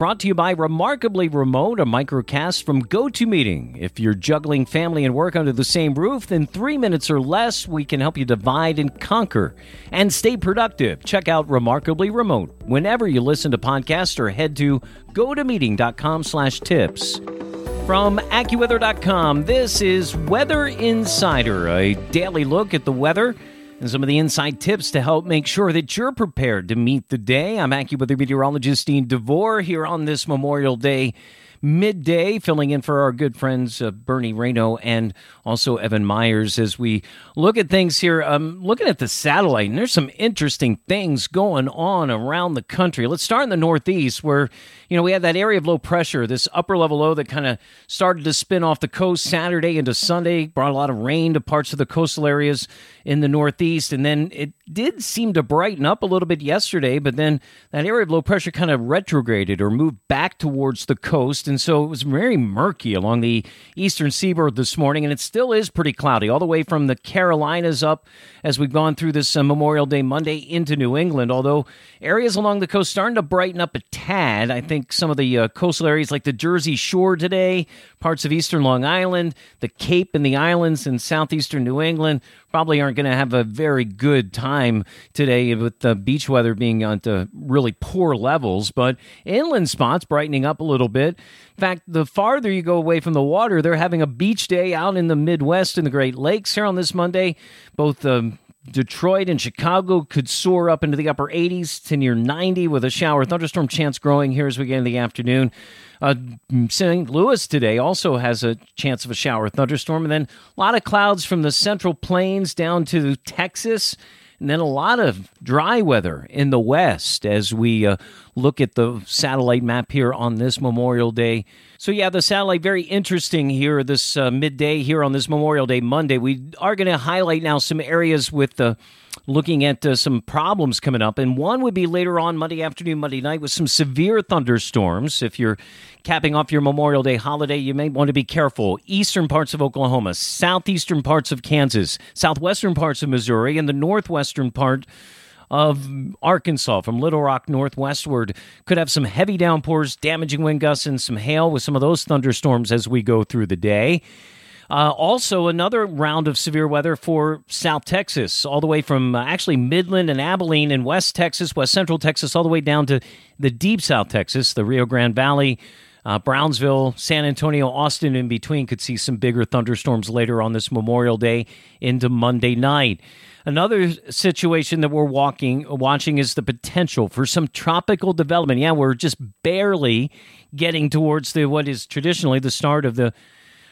Brought to you by Remarkably Remote, a microcast from GoToMeeting. If you're juggling family and work under the same roof, then 3 minutes or less, we can help you divide and conquer and stay productive. Check out Remarkably Remote whenever you listen to podcasts or head to gotomeeting.com/tips. From AccuWeather.com, this is Weather Insider, a daily look at the weather and some of the inside tips to help make sure that you're prepared to meet the day. I'm AccuWeather meteorologist Dean DeVore here on this Memorial Day midday, filling in for our good friends Bernie Reno and also Evan Myers as we look at things here. I'm looking at the satellite, and there's some interesting things going on around the country. Let's start in the Northeast where, you know, we had that area of low pressure, this upper-level low that kind of started to spin off the coast Saturday into Sunday, brought a lot of rain to parts of the coastal areas in the Northeast, and then it did seem to brighten up a little bit yesterday, but then that area of low pressure kind of retrograded or moved back towards the coast, and so it was very murky along the eastern seaboard this morning, and it still is pretty cloudy all the way from the Carolinas up as we've gone through this Memorial Day Monday into New England, although areas along the coast starting to brighten up a tad. I think some of the coastal areas like the Jersey Shore today, parts of eastern Long Island, the Cape and the islands in southeastern New England probably aren't going to have a very good time today with the beach weather being on to really poor levels, but inland spots brightening up a little bit. In fact, the farther you go away from the water, they're having a beach day out in the Midwest and the Great Lakes here on this Monday. Both Detroit and Chicago could soar up into the upper 80s to near 90 with a shower thunderstorm chance growing here as we get into the afternoon. St. Louis today also has a chance of a shower thunderstorm, and then a lot of clouds from the Central Plains down to Texas, and then a lot of dry weather in the West as we look at the satellite map here on this Memorial Day. So yeah, the satellite, very interesting here this midday here on this Memorial Day Monday. We are going to highlight now some areas with the looking at some problems coming up. And one would be later on Monday afternoon, Monday night with some severe thunderstorms. If you're capping off your Memorial Day holiday, you may want to be careful. Eastern parts of Oklahoma, southeastern parts of Kansas, southwestern parts of Missouri, and the northwestern part of Arkansas from Little Rock northwestward could have some heavy downpours, damaging wind gusts, and some hail with some of those thunderstorms as we go through the day. Also, another round of severe weather for South Texas, all the way from actually Midland and Abilene in West Texas, West Central Texas, all the way down to the deep South Texas, the Rio Grande Valley, Brownsville, San Antonio, Austin in between could see some bigger thunderstorms later on this Memorial Day into Monday night. Another situation that we're watching is the potential for some tropical development. Yeah, we're just barely getting towards what is traditionally the start of the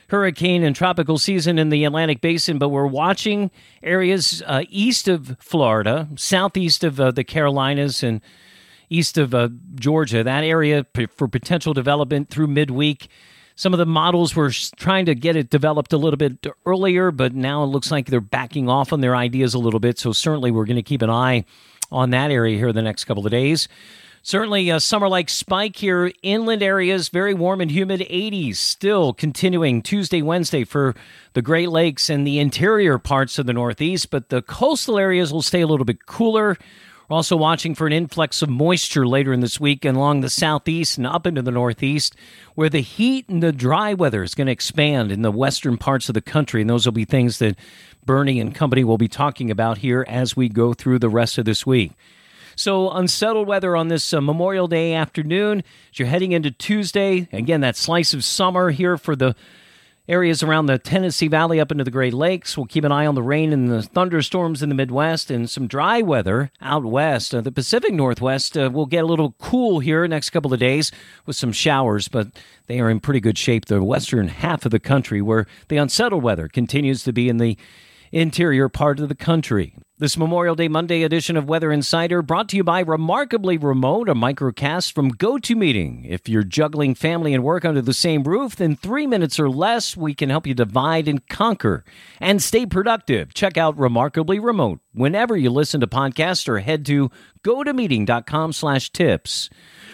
hurricane and tropical season in the Atlantic Basin, but we're watching areas east of Florida, southeast of the Carolinas, and east of Georgia, that area for potential development through midweek. Some of the models were trying to get it developed a little bit earlier, but now it looks like they're backing off on their ideas a little bit, so certainly we're going to keep an eye on that area here the next couple of days. Certainly a summer-like spike here. Inland areas, very warm and humid, 80s still continuing Tuesday, Wednesday for the Great Lakes and the interior parts of the Northeast, but the coastal areas will stay a little bit cooler. We're also watching for an influx of moisture later in this week along the Southeast and up into the Northeast, where the heat and the dry weather is going to expand in the western parts of the country, and those will be things that Bernie and company will be talking about here as we go through the rest of this week. So unsettled weather on this Memorial Day afternoon as you're heading into Tuesday. Again, that slice of summer here for the areas around the Tennessee Valley up into the Great Lakes. We'll keep an eye on the rain and the thunderstorms in the Midwest and some dry weather out west. The Pacific Northwest will get a little cool here next couple of days with some showers, but they are in pretty good shape. The western half of the country where the unsettled weather continues to be in the interior part of the country. This Memorial Day Monday edition of Weather Insider brought to you by Remarkably Remote, a microcast from GoToMeeting. If you're juggling family and work under the same roof, in 3 minutes or less, we can help you divide and conquer and stay productive. Check out Remarkably Remote whenever you listen to podcasts or head to gotomeeting.com/tips.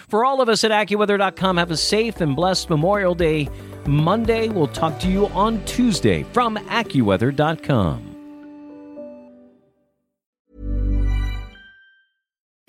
For all of us at AccuWeather.com, have a safe and blessed Memorial Day Monday. We'll talk to you on Tuesday from AccuWeather.com.